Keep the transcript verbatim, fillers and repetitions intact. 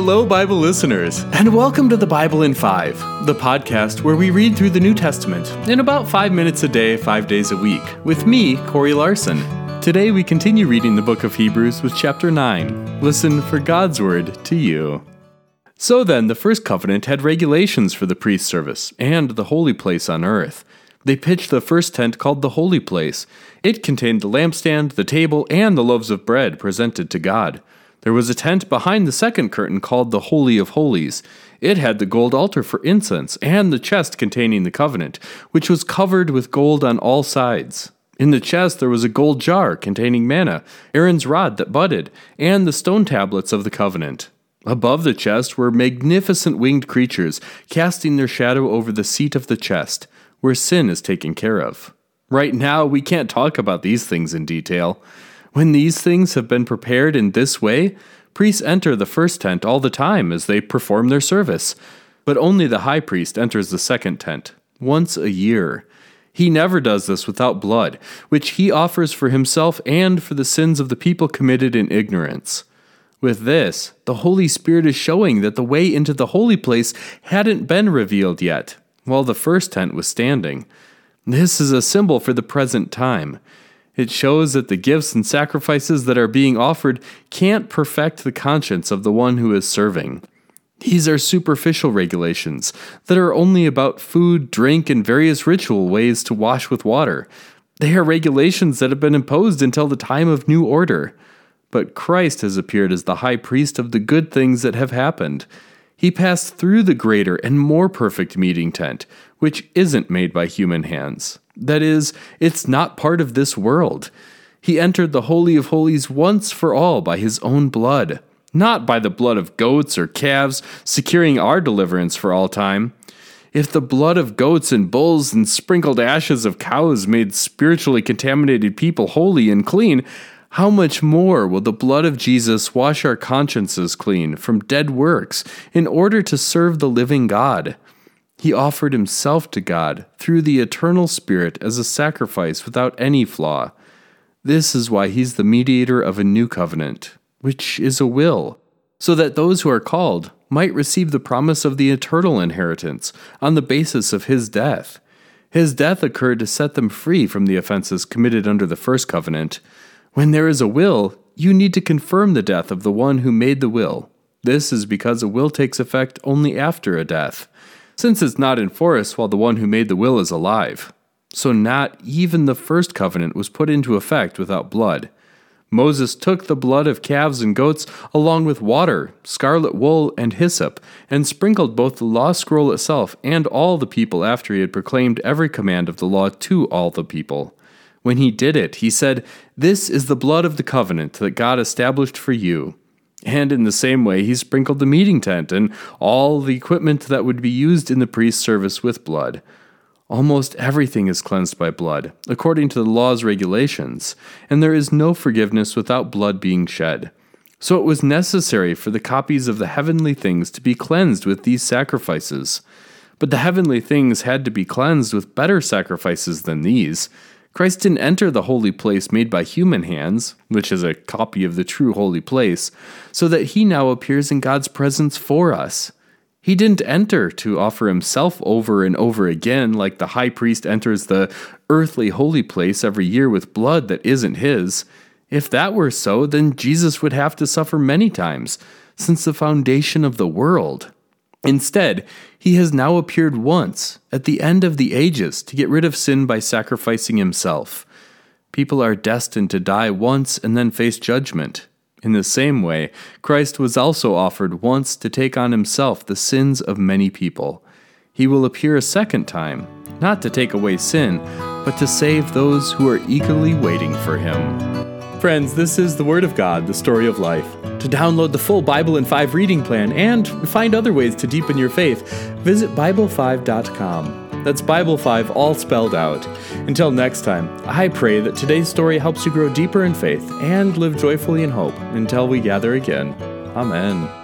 Hello, Bible listeners, and welcome to the Bible in five, the podcast where we read through the New Testament in about five minutes a day, five days a week, with me, Corey Larson. Today we continue reading the book of Hebrews with chapter nine. Listen for God's word to you. So then, the first covenant had regulations for the priest's service and the holy place on earth. They pitched the first tent called the holy place. It contained the lampstand, the table, and the loaves of bread presented to God. There was a tent behind the second curtain called the Holy of Holies. It had the gold altar for incense and the chest containing the covenant, which was covered with gold on all sides. In the chest there was a gold jar containing manna, Aaron's rod that budded, and the stone tablets of the covenant. Above the chest were magnificent winged creatures, casting their shadow over the seat of the chest, where sin is taken care of. Right now, we can't talk about these things in detail. When these things have been prepared in this way, priests enter the first tent all the time as they perform their service. But only the high priest enters the second tent, once a year. He never does this without blood, which he offers for himself and for the sins of the people committed in ignorance. With this, the Holy Spirit is showing that the way into the holy place hadn't been revealed yet, while the first tent was standing. This is a symbol for the present time. It shows that the gifts and sacrifices that are being offered can't perfect the conscience of the one who is serving. These are superficial regulations that are only about food, drink, and various ritual ways to wash with water. They are regulations that have been imposed until the time of new order. But Christ has appeared as the high priest of the good things that have happened. He passed through the greater and more perfect meeting tent, which isn't made by human hands. That is, it's not part of this world. He entered the Holy of Holies once for all by his own blood, not by the blood of goats or calves, securing our deliverance for all time. If the blood of goats and bulls and sprinkled ashes of cows made spiritually contaminated people holy and clean, how much more will the blood of Jesus wash our consciences clean from dead works in order to serve the living God? He offered himself to God through the eternal Spirit as a sacrifice without any flaw. This is why he's the mediator of a new covenant, which is a will, so that those who are called might receive the promise of the eternal inheritance on the basis of his death. His death occurred to set them free from the offenses committed under the first covenant. When there is a will, you need to confirm the death of the one who made the will. This is because a will takes effect only after a death, since it's not in force while the one who made the will is alive. So not even the first covenant was put into effect without blood. Moses took the blood of calves and goats along with water, scarlet wool, and hyssop, and sprinkled both the law scroll itself and all the people after he had proclaimed every command of the law to all the people. When he did it, he said, "This is the blood of the covenant that God established for you." And in the same way, he sprinkled the meeting tent and all the equipment that would be used in the priest's service with blood. Almost everything is cleansed by blood, according to the law's regulations, and there is no forgiveness without blood being shed. So it was necessary for the copies of the heavenly things to be cleansed with these sacrifices. But the heavenly things had to be cleansed with better sacrifices than these. Christ didn't enter the holy place made by human hands, which is a copy of the true holy place, so that he now appears in God's presence for us. He didn't enter to offer himself over and over again like the high priest enters the earthly holy place every year with blood that isn't his. If that were so, then Jesus would have to suffer many times, since the foundation of the world. Instead, he has now appeared once, at the end of the ages, to get rid of sin by sacrificing himself. People are destined to die once and then face judgment. In the same way, Christ was also offered once to take on himself the sins of many people. He will appear a second time, not to take away sin, but to save those who are eagerly waiting for him. Friends, this is the Word of God, the story of life. To download the full Bible in five reading plan and find other ways to deepen your faith, visit Bible five dot com. That's Bible five all spelled out. Until next time, I pray that today's story helps you grow deeper in faith and live joyfully in hope until we gather again. Amen.